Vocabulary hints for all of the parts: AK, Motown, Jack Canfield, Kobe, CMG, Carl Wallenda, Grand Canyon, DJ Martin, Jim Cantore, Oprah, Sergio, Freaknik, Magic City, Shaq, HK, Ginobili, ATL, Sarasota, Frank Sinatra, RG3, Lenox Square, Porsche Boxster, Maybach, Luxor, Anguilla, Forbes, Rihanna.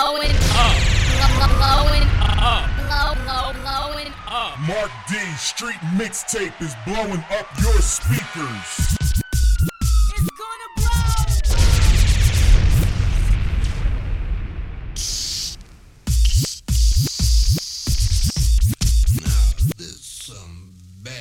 Blowing up. Mark D Street Mixtape is blowing up your speakers. It's gonna blow. Now there's some bad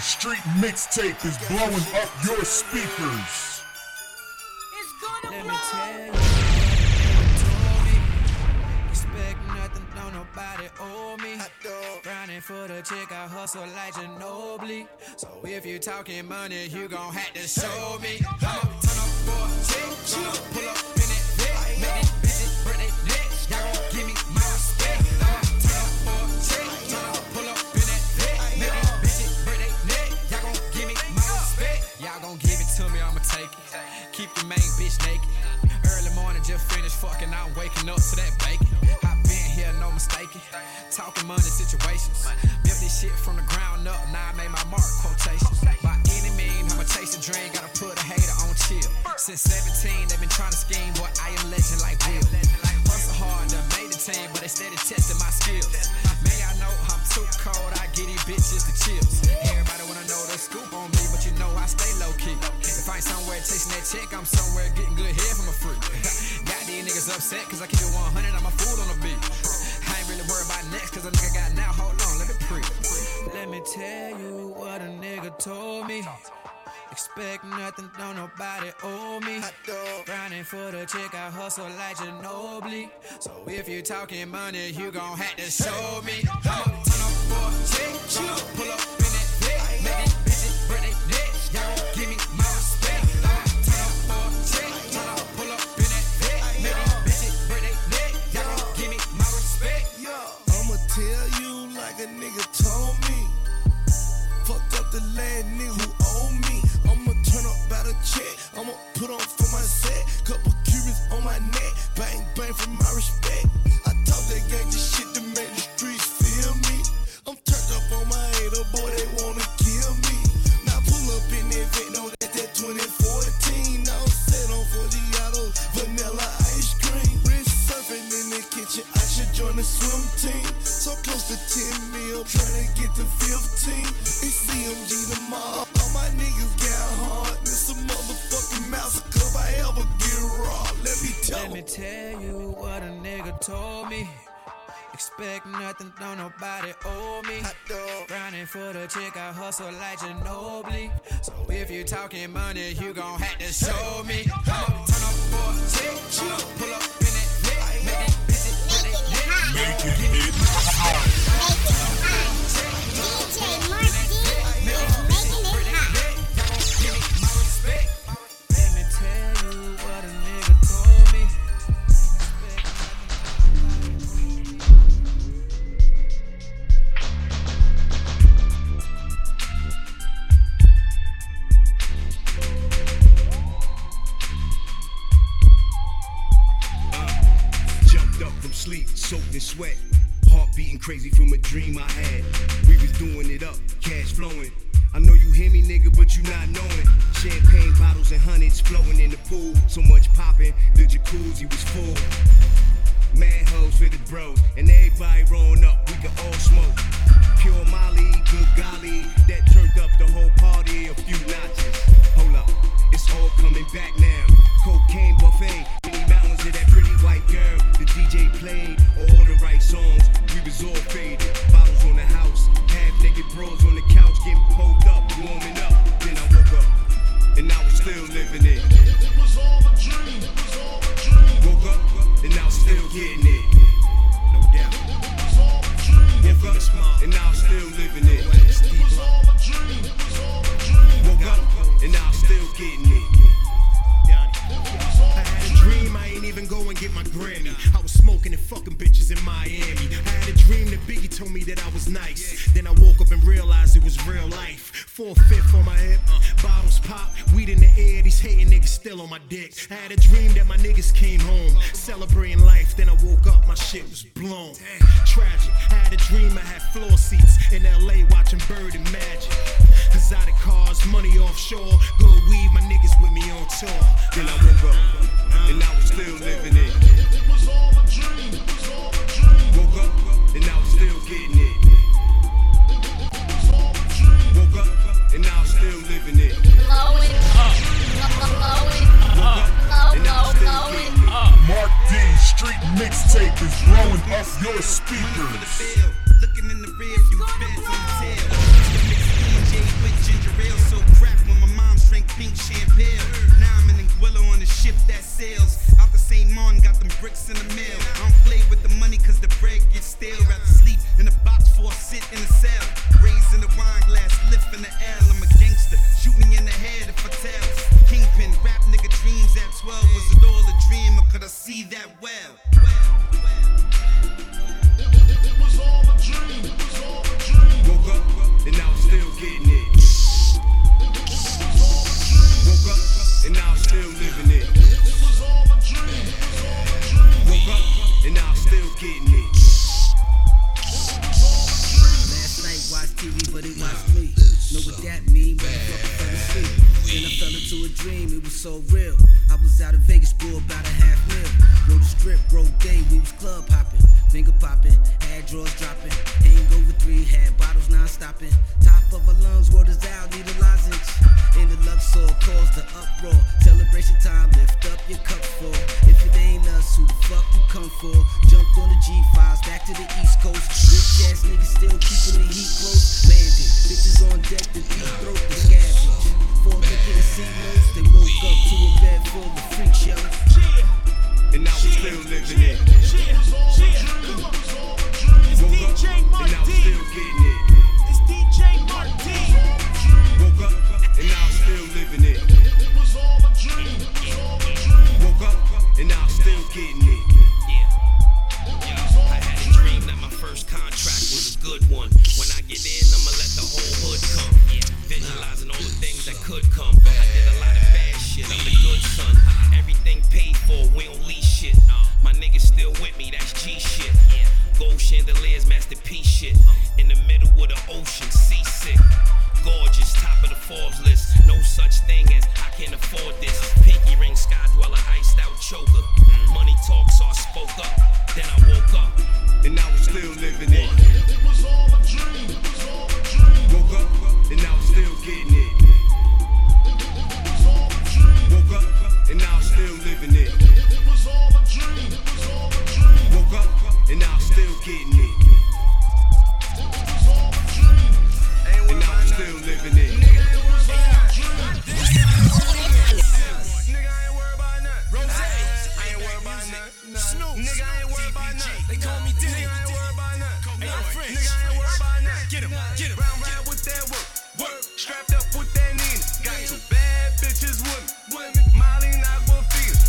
Street Mixtape is blowing up your speakers. It's gonna blow. Let me tell you, told me, respect nothing, don't nobody owe me. Grinding for the chick, I hustle like Ginobili. So if you talking money, you gon' have to show me. Turn up for a chick, pull up in it, make these bitches break their neck. Y'all gon' give me my respect. Turn up for a chick, turn up, pull up. Keep the main bitch naked. Early morning just finished fucking. I'm waking up to that bacon. I've been here, no mistaking. Talking money situations. Built this shit from the ground up. Now I made my mark, quotations. By any means, I'ma chase a dream. Gotta put a hater on chill. Since 17, they've been trying to scheme, boy. I am legend like Will. Hustle hard, done made the team, but they steady testing my skills. May I know I'm too cold. I get these bitches the chills. Everybody wanna know the scoop on me, but you know I stay low key. If I ain't somewhere chasing that check, I'm somewhere getting good head from a freak. Got these niggas upset, cause I keep it 100, I'm a fool on the beat. I ain't really worried about next, cause a nigga got now, hold on, let me pre. Let me tell you what a nigga told me. expect nothing, don't nobody owe me. Grinding for the chick, I hustle like Ginobili. So if you talking money, you gon' have to show me. I'ma turn up for a chick, pull up in that dick, make it bitches break their dick. Y'all give me my respect. I'ma turn up for a chick, pull up in that dick, make it bitches break their dick. Y'all give me my respect. I'ma tell you like a nigga told me. Fucked up the last nigga who owe me. I'ma turn up by the check. I'ma put on for my set. Couple Cubans on my neck. Bang, bang for my respect. I talk that gangsta shit to make the streets feel me. I'm turned up on my hater, boy, they wanna kill me. Now pull up in that vent, know that 2014. Now I'm set on 40 autos, vanilla ice cream. Wrist surfing in the kitchen, I should join the swim team. So close to 10 mil, tryna get to 15. CMG tomorrow, all my niggas got hard. This a motherfucking massacre if I ever get raw. Let me tell you what a nigga told me. Expect nothing, don't nobody owe me. Grinding for the chick, I hustle like Ginobili. So if you talking money, you gon' have to show me. I'ma turn up for a chick, pull up in that dick, make it busy, make it lit. DJ Martin. Soaked in sweat, heart beating crazy from a dream I had. We was doing it up, cash flowing. I know you hear me, nigga, but you not knowing. Champagne bottles and hundreds flowing in the pool. So much popping, the jacuzzi was full. Mad hoes for the bros, and everybody rolling up, we could all smoke. Pure Molly, good golly, that turned up the whole party a few notches. Hold up, it's all coming back now. Cocaine buffet, many mountains of that pretty white girl. The DJ played all the right songs, we was all faded. Bottles on the house, half-naked bros on the couch, getting pulled up, warming up. Then I woke up, and I was still living it. It was all a dream, it was all a dream. Woke up, and I was still getting it. No doubt. It was all a dream. Woke up, and I was still living it. It was all a dream, it was all a dream. Woke up, and I was still getting it. I had a dream I ain't even go and get my Grammy. I was smoking and fucking bitches in Miami. I had a dream that Biggie told me that I was nice. Then I woke up and realized it was real life. 4/5 on my hip, bottles pop, weed in the air, these hating niggas still on my dick. I had a dream that my niggas came home, celebrating life. Then I woke up, my shit was blown. Tragic, I had a dream I had floor seats in LA watching Bird and Magic. Exotic cars, money offshore, good weed, my niggas with me on tour. Then I woke up, and I was still living it. It was all a dream, it was all a dream. Woke up, and I was still getting it. It was all a dream. Woke up, and I was still living it. Blowing up, blowing up, blowing up. Mark D, street mixtape is blowing up your speakers. Looking in the rear view, feds on the tail. DJ with ginger ale, so crap when my mom drank pink champagne. Now I'm in Anguilla on a ship that sails. Out the St. Martin, got them bricks in the mail. I don't play with the money cause the bread gets stale. Rather sleep in a box for a sit in a cell. Raising the wine glass, lift in the L. I'm a gangster, shoot me in the head if I tell. Kingpin, rap nigga dreams at 12. Was it all a dream or could I see that well? It was all a dream, it was all a dream. Woke up, and I was still getting it. Woke up, and I was still living it. It was all a dream. Woke up, and I was still getting it. Last night watched TV, but it watched me. Know what that mean? Motherfucker fell asleep. Then I fell into a dream, it was so real. I was out of Vegas for about a half mil. Rode the strip, rode day, we was club hopping. Finger popping, had drawers dropping. Hangover 3, had bottles non-stopping. Top of her lungs, waters out, need a lozenge. In the Luxor, caused the uproar. Celebration time, lift up your cup for. If it ain't us, who the fuck you come for? Jumped on the G5s, back to the East Coast. Rich ass niggas still keeping the heat close. Landed, bitches on deck, the deep throat, the scavenge. fucking singles. They woke up to a bed full of freak show. And now we're still living it. It's DJ Martin. And now we're still getting it. It's DJ Martin. Woke up and now I'm still living it. It was all a dream. Woke up and now I'm still getting it. Yeah. I had a dream that my first contract was a good one. When I get in, I'ma let the whole hood come. Visualizing all the things that could come. I did a lot of bad shit. I'm the good son. Everything paid for. We don't lease shit. My niggas still with me. That's G shit. Gold chandeliers, masterpiece shit. In the middle of the ocean, seasick. Gorgeous, top of the Forbes list. No such thing as I can afford this. Pinky ring, sky dweller, iced out choker. Money talk, so I spoke up. Then I woke up, and now I'm still living it. It was all a dream. Woke up, and now I'm still getting it. It was all a dream. Woke up, and now I'm still living it. It was all a dream. Woke up, and now I'm still getting it. It was all a dream. And now I'm still living it. Nigga, it was all a dream. Nigga, I ain't worried about nothing. Rose, I ain't worried about nothing. Snoop, nigga, I ain't worried about nothing. They call me Diddy. Nigga, I ain't worried about nothing. Hey, I'm French. Nigga, I ain't worried about nothing. Get him, get him. Work, strapped up with that Nina. Got two bad bitches with me. Molly and I will feel it.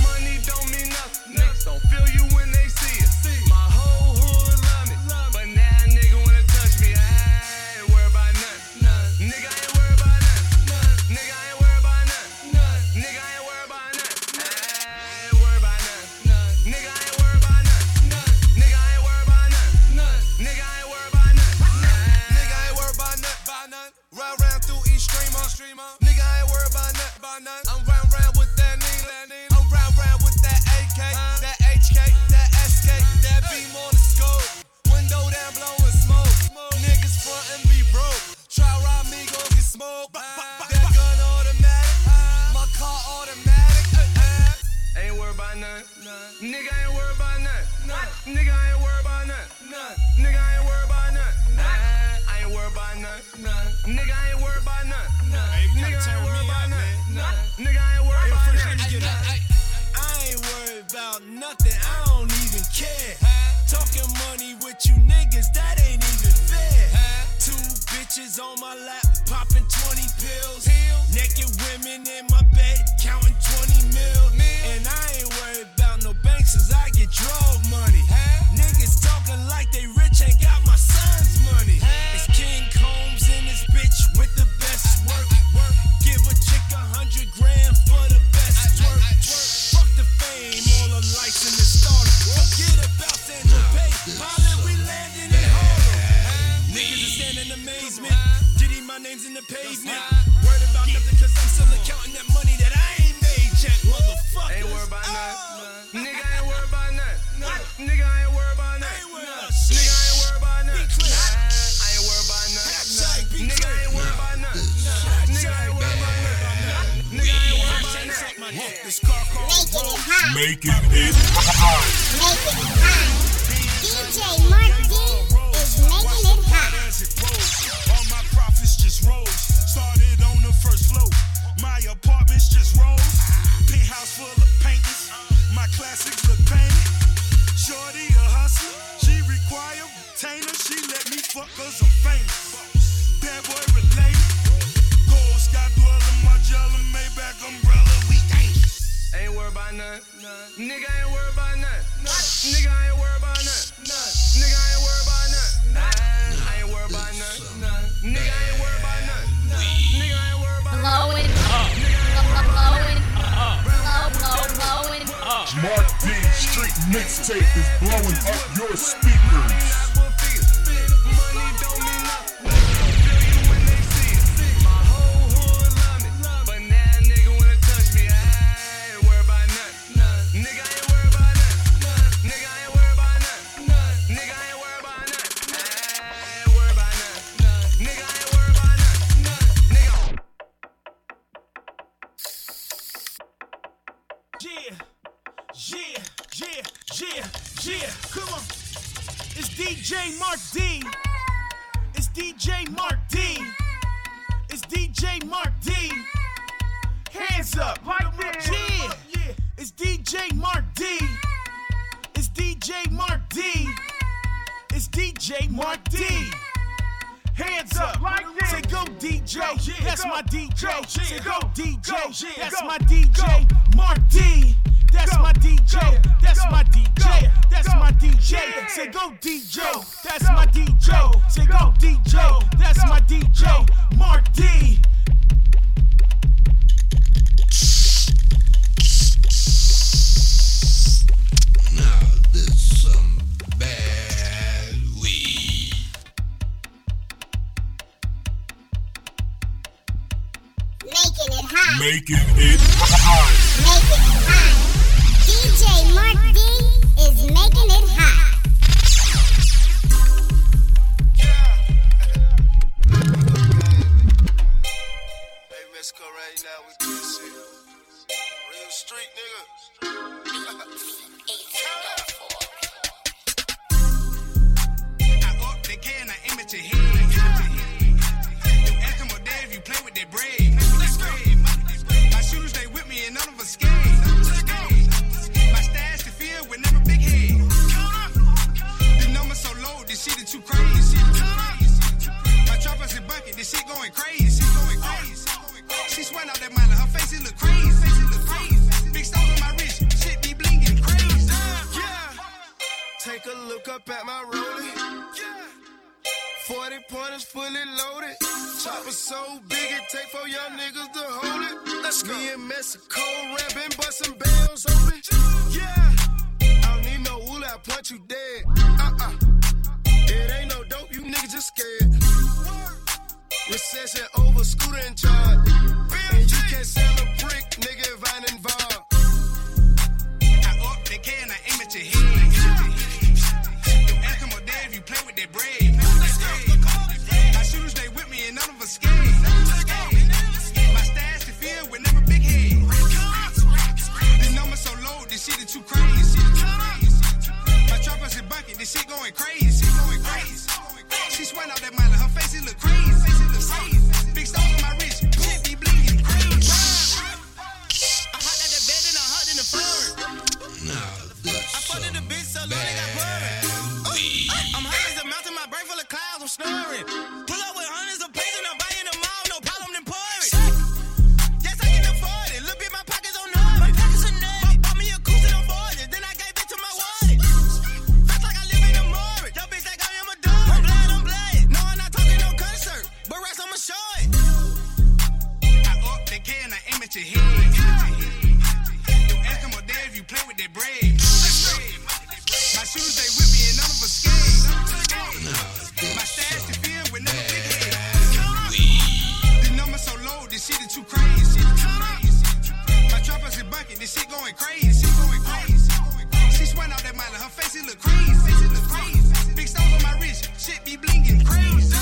Money don't mean nothing. Niggas don't feel you when they see it. My whole hood love me. But now a nigga wanna touch me. I ain't worried about nothing. Nigga, I ain't worried about nothing. Nigga, I ain't worried about nothing. Nigga, I ain't worried about nothing. I ain't worried about nothing. Nigga, I ain't worried about nothing. Nigga, I ain't worried about nothing. Nigga, I ain't worried about nothing. Nigga, I ain't worried about nothing. Round round through each streamer. Nigga, I ain't worried about nothing. I'm round round with that Nina. I'm round round with that AK, that HK, that SK, that beam on the scope. Window down, blowing smoke. Niggas front and be broke. Try rob me, go get smoked. That gun automatic, my car automatic. Ain't worried about nothing. Nigga, I ain't worried about nothing. Nigga, I ain't worried about nothing. Nigga, I ain't worried about nothing. I ain't worried about nothing. Nigga, I ain't worried about nothing. Nigga, I ain't worried about nothing. Nigga, I ain't worried about nothing. I ain't worried about nothing. I don't even care. Talking money with you niggas, that ain't even fair. Two bitches on my lap, popping 20 pills. Naked women in my bed, counting 20 mil. And I ain't worried about no banks, cause I get drug money. Niggas talking like they rich, ain't got my son's money. With the best work. Give a chick $100 grand for the best work. Fuck the fame, all the lights in the starter. Forget about San Jose. Pilot, we landing in Harlem. Niggas are standing in amazement. Diddy, my name's in the pavement. Worried about nothing, cause I'm still counting that money that I ain't made yet, motherfuckers. Ain't worried about nothing. Nigga, I ain't worried about nothing. Nigga, I ain't worried about nothing. Nigga, I ain't worried about nothing. I ain't worried about nothing. Nigga, I ain't worried about nothing. Nigga, I ain't worried about nothing. Nigga, I ain't worried about nothing. This car called Roll. Making it hot. Making it hot. DJ Mark D is making it hot. All my profits just rose. Started on the first floor. My apartments just rose. Penthouse full of paintings. My classics look painted. Shorty a hustler. She require retainer. She let me fuck cause I'm famous. Bad boy related. Gold sky dweller, my jelly Maybach umbrella. We dangerous. Ain't worried about nothing. Nigga, I ain't worried about nothing. Nigga, I ain't worried about nothing. Nigga, I ain't worried about nothing. I ain't worried about nothing. Nigga, I ain't worried about nothing. Nigga, I ain't worried about nothing. Blowing up. Blowing up. Blowing up. Mark D Street mixtape is blowing up your speakers. It's DJ Martin. DJ Mark D. Hands up, like this. Say go DJ, that's my DJ. Say go DJ, that's my DJ. Mark D, that's my DJ, that's my DJ, that's my DJ. Say go DJ, that's my DJ. Say go DJ, that's my DJ. Mark D. Making it hot. DJ Mark D is making it hot. Hey, Mexico right now, we good shit. Real street, nigga. I up the can, I image your head. You ask them a day if you play with their bread. Shit, you crazy. My choppers in bucket, this shit going crazy. She sweat out that mile, her face it look crazy. Big stones on my wrist, shit be blingin' crazy. Yeah. Take a look up at my rolling. 40 pointers fully loaded. Chopper so big it take for y'all niggas to hold it. Let's go. Me in Mexico rapping, bustin' bells open. Yeah. I don't need no wool, I punch you dead. It ain't no dope, you niggas just scared. Recession over, scooter in charge. And you can't sell a brick, nigga, if I ain't involved. I up the can, I aim at your head. You ask them or dare if you play with their bread. My shooters, they with me and none of us scared. My stash to fill with never big head. The number so low, this shit is too crazy. My choppers in bucket, this shit going crazy. She sweat out that mile, her face it look crazy. Big stones on my wrist, shit be bleeding crazy. I hopped at the bed and I hopped in the floor. I fucked in the bitch so low they got blurry. I'm high as a mountain, my brain full of clouds, I'm snoring. Pull up with hundreds of plates and I'm buying them all, no problem then pour it. Yes, I can afford it. Look at my pockets on noise. My pockets on noise. Bought me a coupe and I'm boarded, then I gave it to my wallet. Your head. You ask them or dare if you play with their bread. My shoes, they with me and none of us scared. My stash to fill with never big head. The number so low, this shit is too crazy. My choppers in bucket, this shit going crazy. She sweat out that mile, her face it look crazy. Big stones on my wrist, shit be blingin' crazy.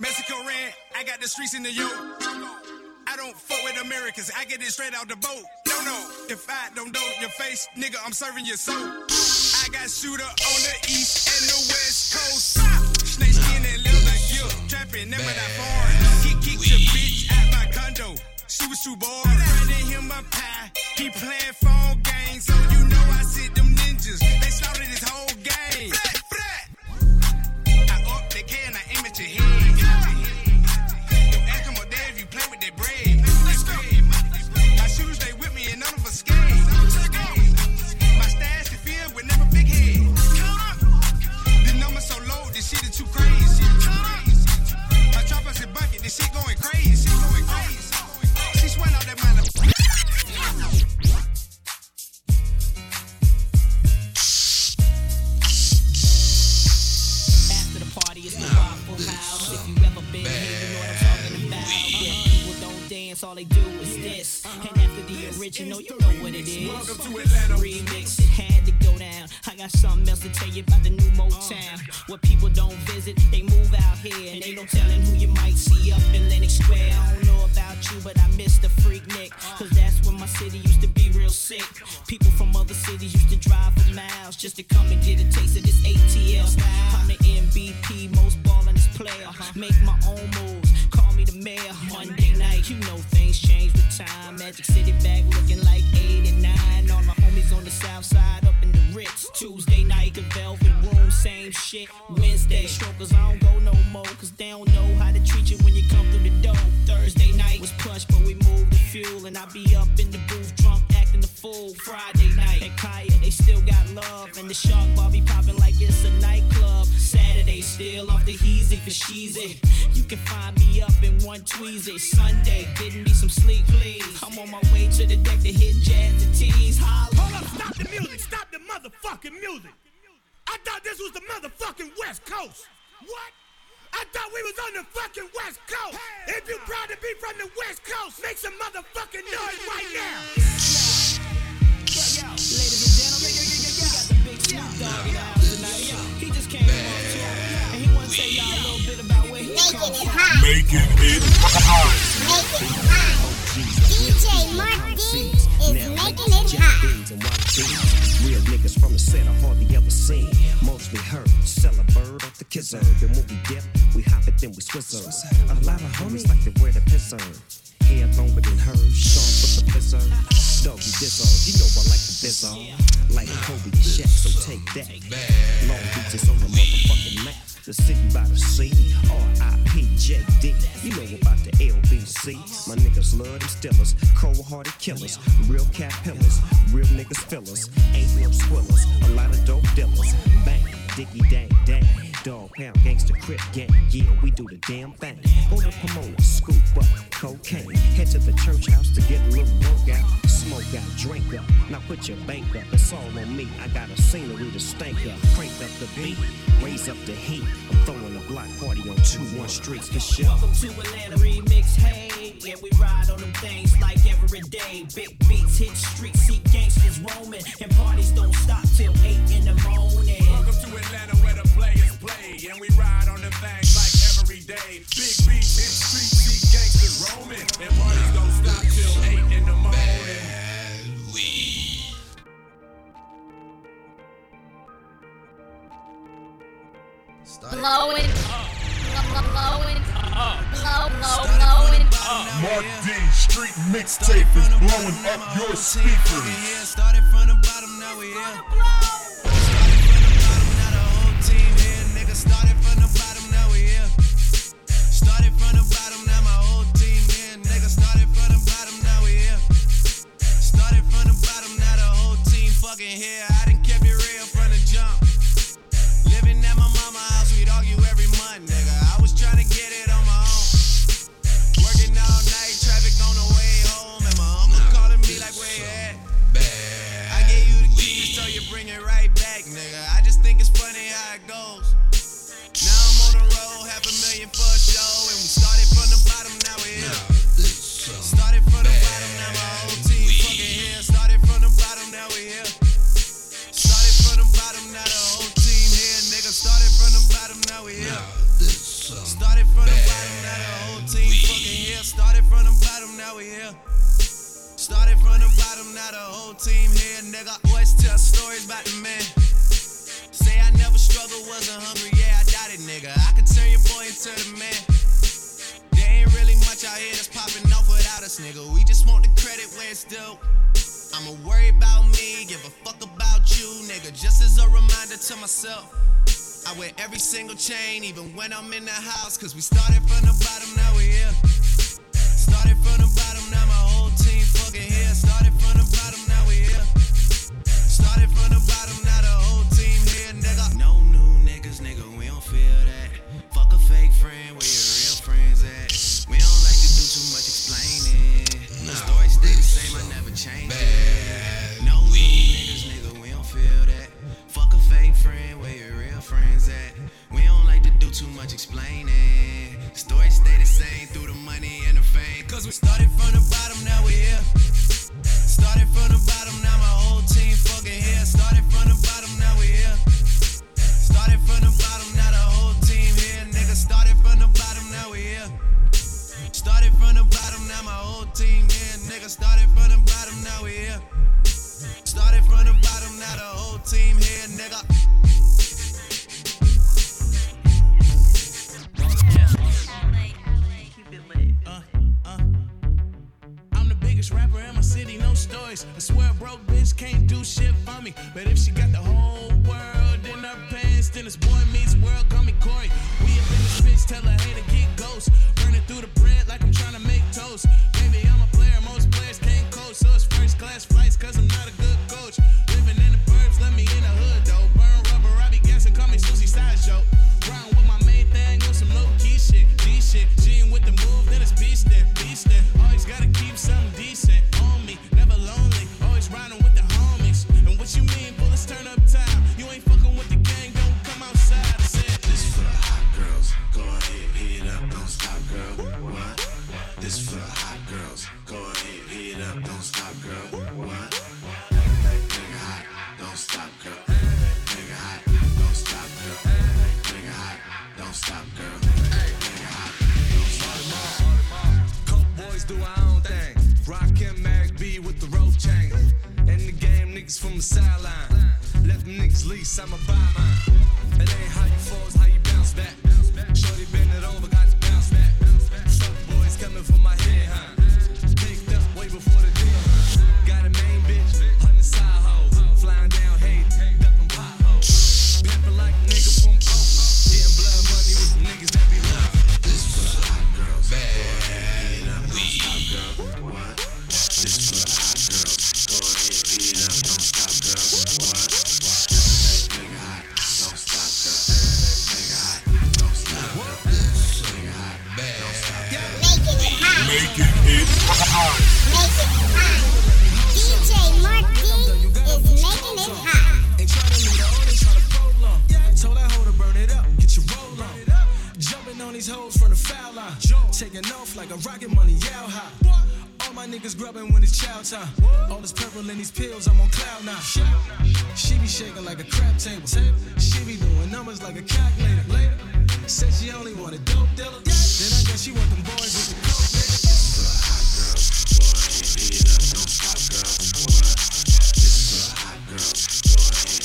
Mexico ran, I got the streets in the yoke. I don't fuck with Americans, I get it straight out the boat. No, if I don't know your face, nigga, I'm serving your soul. I got shooter on the east and the west coast. Snake skin and leather gear, trapping, never that foreign. Kick your bitch out my condo, she was too bored. I'm riding him up high, he playing phone games. So you know I sit them ninjas, they slaughtered his whole game. I up the can, I aim at your head. All they do is this, and after the original, you know what it is. Welcome to Atlanta. Remix, it had to go down. I got something else to tell you about the new Motown. What people don't visit, they move out here, and they don't telling who you might see up in Lenox Square. I don't know about you, but I miss the Freaknik, cause that's when my city used to be real sick. People from other cities used to drive for miles just to come and get a taste of this ATL style. I'm the MVP, most ballin' player. Make my own moves, call me the mayor. Monday night, you know things change with time. Magic City back looking like 89. All my homies on the south side up in the Ritz. Tuesday night, the velvet room, same shit. Wednesday, strokers, I don't go no more, cause they don't know how to treat you when you come through the door. Thursday night was plush, but we moved the fuel, and I be up in the booth drunk, acting the fool. Friday night, at Kaya, they still got love, and the shark bar be popping like it's a nightclub. Saturday, still off the heezy for sheezy. You can find me up in one tweezy. Sunday, getting me some sleep, please. I'm on my way to the deck to hit jazz and tease. Holla. Hold up, stop the music, stop the motherfucking music. I thought this was the motherfucking West Coast. What? I thought we was on the fucking West Coast. If you proud to be from the West Coast, make some motherfucking noise right now. Yo, ladies and gentlemen, we got the big Snoop Dogg in the house tonight. Yo, he just came on tour, and he wanna tell y'all a little bit about where he come from. Making it hot. Making it hot. DJ Martin is making it hot. Real niggas from the set I hardly ever seen. Mostly heard, sell a bird off the kisser. Then when we dip, we hop it, then we swizzle. A lot of homies like to wear the pisser. Hair longer than hers, sharp with the pisser. Doggy dizzle, you know I like the bizzle. Like Kobe and Shaq, so take that. Long Beach is on the motherfucking map. The city by the sea, R.I.P.J.D. You know about the LBC. My niggas love them stillers, cold-hearted killers. Real cat pillars, real niggas fillers. Ain't real squillers, a lot of dope dealers. Bang, diggy dang dang. Dog pound, gangster crip gang. Yeah, we do the damn thing. Go to Pomona, scoop up cocaine. Head to the church house to get a little workout. Smoke out, drink up, now put your bank up. It's all on me, I got a scenery to stank up. Crank up the beat, raise up the heat. I'm throwing a block party on 21 streets for sure. Welcome to Atlanta Remix, hey. Yeah, we ride on them things like every day. Big beats hit streets, see gangsters roaming. And parties don't stop till 8 in the morning. Welcome to Atlanta where the players play. And we ride on them things like every day. Big beats hit streets, see gangsters roaming. And parties don't stop till 8 in the morning. Blowing up, blowing up, blowing up. Mark D street mixtape is blowing up your speakers. Yeah, started from the bottom, now we here. Started from the bottom, now the whole team here. Nigga, started from the bottom, now we here. Started from the bottom, now my whole team here. Nigga, started from the bottom, now we here. Started from the bottom, now the whole team fucking here. I done kept it real from the jump. Living at my mama's house, we'd argue every month, nigga. I was trying to get it on my own. Working all night, traffic on the way home. And my uncle calling me like, where you at? I gave you the keys, so you bring it right back, nigga. I just think it's funny how it goes. Now I'm on the road, $500,000 for a show. And we started from the bottom, now we're here. Started from the bottom, now my whole team fucking here. Started from the bottom, now we're here. Started from the bottom, now the whole team. Started from the bottom, now we here. Started from the bottom, now the whole team fucking here. Started from the bottom, now we here. Started from the bottom, now the whole team here. Nigga, always tell stories about the man. Say I never struggled, wasn't hungry, yeah, I doubt it, nigga. I could turn your boy into the man. There ain't really much out here that's popping off without us, nigga. We just want the credit where it's due. I'ma worry about me, give a fuck about you, nigga. Just as a reminder to myself. I wear every single chain, even when I'm in the house. Cause we started from the bottom, now we here. Started from the bottom, now my whole team fucking here. Started from the bottom, now we here. Started from the bottom, now the whole team here, nigga. No new niggas, nigga, we don't feel that. Fuck a fake friend, where your real friends at? We don't like to do too much explaining. The story stay the same, I never change it. No new niggas, nigga, we don't feel that. Fuck a fake friend, where your real friends at? We don't like to do too much explaining. Stories stay the same through the money and the fame. Cause we started from the bottom, now we here. Started from the bottom, now my whole team fucking here. Started from the bottom, now we here. Started from the bottom, now the whole team here. Nigga, started from the bottom, now we here. Started from the bottom, now my whole team here. Nigga, started from the bottom, now we here. Started from the bottom, now the whole team here, nigga. You've been choice. I swear a broke bitch can't do shit for me. But if she got the whole world in her pants, then this boy meets world, call me Corey. We up in this bitch, tell her hey to get ghost. Burning through the bread like I'm trying to make toast. Baby, I'm a player, most players can't coach. So it's first class flights, cause I'm not a good coach. Living in the burbs, let me in the hood though. Burn rubber, I be guessing, call me Susie Sideshow. Round with my main thing on some low key shit, G shit. G ain't with the move, then it's beastin', beastin'. Always gotta keep something decent on me, never lonely. Always riding with the homies. And what you mean, bullets turn up time? You ain't fucking with the gang, don't come outside. I said this for the hot girls, go ahead, hit it up, don't stop, girl. What? This for the hot girls, go ahead, hit it up, don't stop, girl. What? Nigga hot, don't stop, girl. Nigga hot, don't stop, girl. Nigga hot, don't stop, girl. Nigga hot, don't stop, girl. Coke boys do our own thing. Rockin' Mag B with the rope chain. In the game, niggas from the sideline. Let them niggas lease, I'ma buy mine. It ain't how you fall, it's how you bounce back. Shorty bend it over, got to bounce back. Fuck boys coming for my head, huh? Picked up way before the deal, huh? Got a main bitch, hunting side hoes. Flying down hate, ducking potholes. Pimpin' like a nigga from O. Getting blood money with the niggas that be loving. This for the hot girls, bad. We stop, girl. What? This for the hot girls. Go ahead, beat it up, don't stop, girl. What? Nigga hot, don't stop, girl. Nigga hot, don't stop, girl. Nigga hot, bad. Don't stop, girl. Making it hot. DJ Mark D is making it hot. Ain't trying to lead her on, ain't trying to prolong. Told that hoe to burn it up, get your roll on. Jumping on these hoes from the foul line. Taking off like a rocket money, yell high. My niggas grubbing when it's chow time. All this purple in these pills, I'm on cloud now. She be shaking like a crap table. She be doing numbers like a calculator. Said she only want a dope dealer. Then I guess she want them boys with the coke, nigga. This for the hot girls. Go ahead,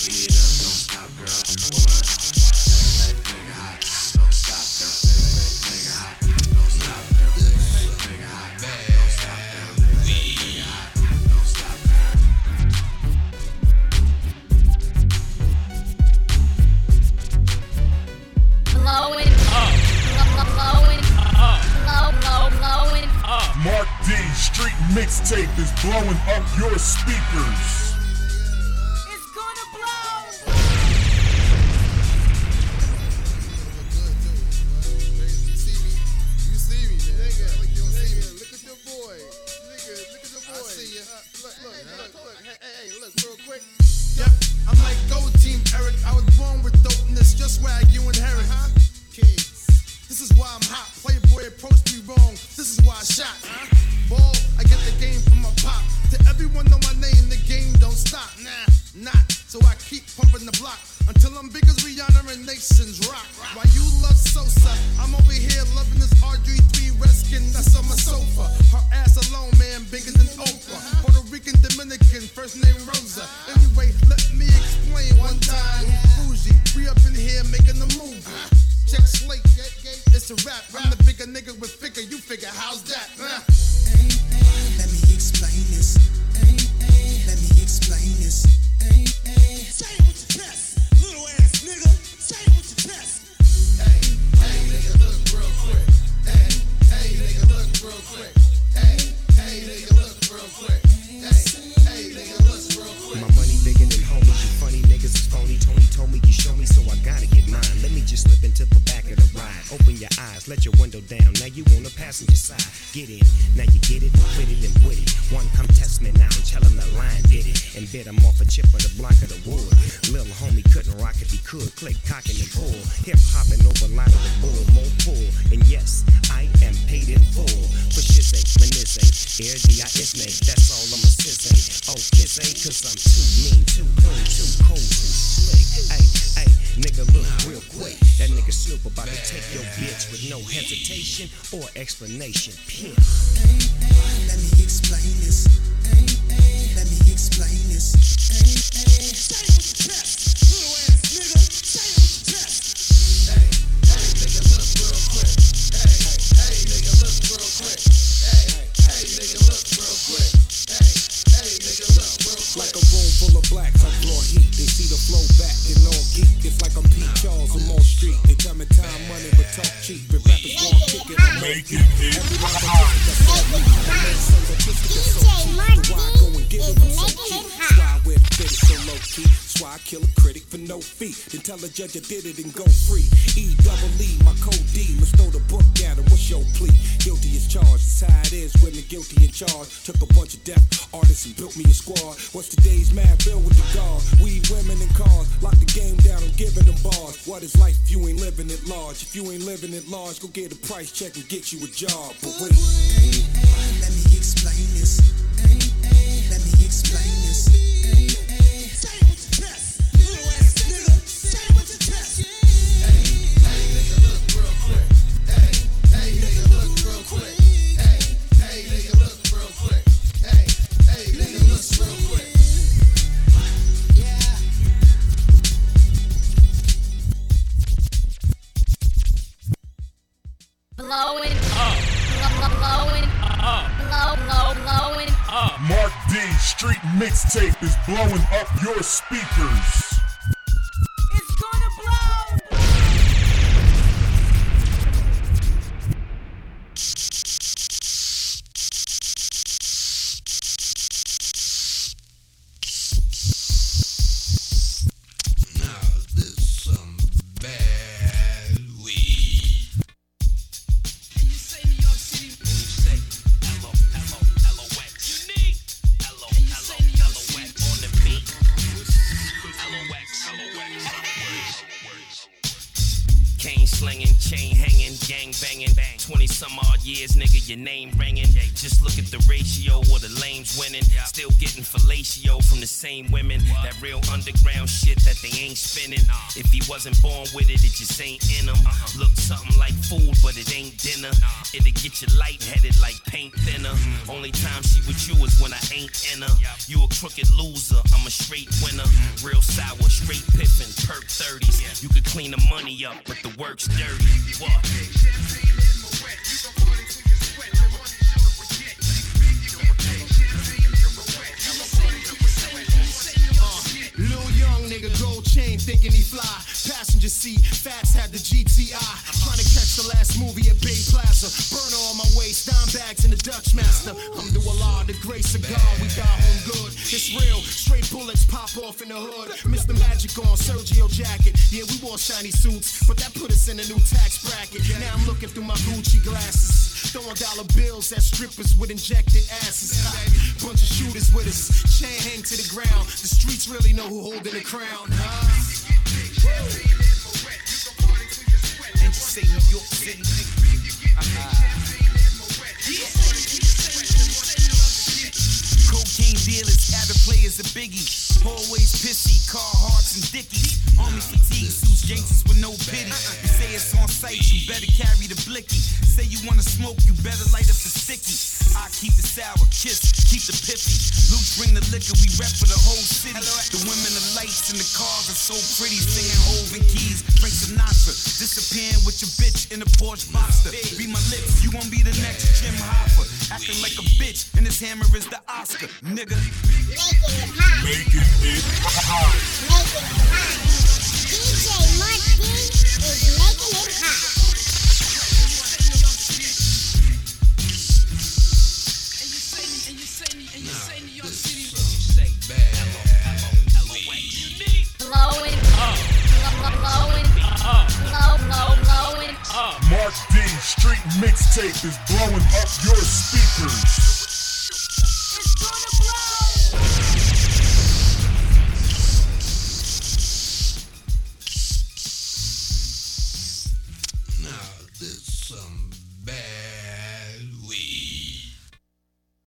beat it up, don't stop, girl. What? This for the hot girls. Go ahead, beat it up, don't stop, girl. What? Nigga hot, don't stop, girl. Nigga hot, don't stop, girl. Nigga hot, bad. Mark D Street Mixtape is blowing up your speakers. It's gonna blow. Look at your boy. I see ya. Look. Hey, look real quick. Yep, I'm like Gold Team Eric. I was born with dopeness, just where you inherit. This is why I'm hot. Playboy approached me wrong. This is why I shot. Ball, I get the game from my pop. To everyone know my name, the game don't stop. Not. So I keep pumping the block until I'm big as Rihanna and Nations Rock. Why you love Sosa? I'm over here loving this RG3 Redskin that's on my sofa. Her ass alone, man, bigger than Oprah. Puerto Rican, Dominican, first name Rosa. Anyway, let me explain one time. Bougie, we up in here making the movie. Check slate, it's a rap. I'm the bigger nigga with figure. You figure, how's that? Let me explain this. Let me explain this. Say it with your chest, little ass nigga. Say it with your chest. Hey, nigga, look real quick. Hey, nigga, look real quick. Hey, nigga, look real quick. Hey, nigga, look real quick. My money bigger than homies. You funny niggas is phony. Tony told me you show me, so I gotta get mine. Let me just slip into the back of the ride. Open your eyes, let your window down. Now you on the passenger side. Get in, now you get it, with it and with it. One come test me now and tell him the line did it. And bit him off a chip of the block of the wood. Little homie couldn't rock if he could. Click, cocking and pull. Hip hopping over a lot of the bull. More pull. And yes, I am paid in full. For shizzay, manizay, air D-I-S-nay. That's all I'm a sizzay. Oh, kissay, cause I'm too mean, too cool, too cold, too slick. Ay, nigga, look real quick. That nigga Snoop about to take your bitch with no hesitation or explanation. Pimp. Let me explain this. Let me explain this. Say it with your chest, little ass nigga. Say it with your chest. Hey, nigga, look real quick. Hey, nigga, look real quick. Hey, nigga, look real quick. Hey, nigga. talk cheap, but rappers won't kick it. Make it big. DJ Martin is making it hot. So low key, that's why I kill a critic for no fee. Then tell a judge I did it and go free. E-double-E, my code D. Let's throw the book at him. What's your plea? Guilty as charged. That's how it is when the guilty in charge. Took a bunch of deaf artists and built me a squad. What's today's mad bill with the guard? Weed, women, and cars. Lock the game down, I'm giving them bars. What is life if you ain't living at large? If you ain't living at large, go get a price check and get you a job. But wait, let me explain this. Let me explain this. Blowing up, blowing up, blowing up. Mark D Street Mixtape is blowing up your speakers. It's gonna blow. Now there's some bad weed. Slinging, chain hanging, gang banging, 20 some odd years, nigga, your name ringing. Just look at the ratio of the lames winning. Still getting fellatio from the same women. That real underground shit that they ain't spinning. If he wasn't born with it, it just ain't in him. Look something like food, but it ain't dinner. It'll get you lightheaded like paint thinner. Only time she with you is when I ain't in her. You a crooked loser, I'm a straight winner. Real sour, straight pippin, perp 30s. You could clean the money up, but the work's dirty. What? Champagne in my wet. You gon' party till you sweat. The money's yours, forget. You gon' pay champagne in your wet. You gon' party till you sweat. The money's yours, forget. Lil' young nigga, gold chain, thinking he fly. Passenger seat, Fats had the GTI. Trying to catch the last movie at Bay Plaza. Burn all my waste, dime bags in the Dutchmaster. I'm the Allah, the great cigar. We got home good. It's real, straight bullets pop off in the hood. Mr. Magic on Sergio jacket. Yeah, we wore shiny suits, but that put us in a new tax bracket. Now I'm looking through my Gucci glasses. Throwing dollar bills at strippers with injected asses. Bunch of shooters with us, chain hang to the ground. The streets really know who holding the crown. And you say New York City. Cocaine dealers, avid players are biggie. Always pissy, car hearts and dickies. Army fatigue suits, gangsters with no pity. You say it's on sight, you better carry the blicky. Say you wanna smoke, you better light up the sticky. I keep the sour kiss, keep the piffy. Luke bring the liquor, we rep for the whole city. The women, the lights, and the cars are so pretty. Singing Hov and Keys, Frank Sinatra. Disappearing with your bitch in the Porsche Boxster. Be my lips, you gon' be the next Jim Hopper. Acting like a bitch, and this hammer is the Oscar, nigga. Make it big. DJ Martin is making it hot. And you say New York City, you say bad. Blowing up, blowing up, blowing up. Mark D Street Mixtape is blowing up your speakers.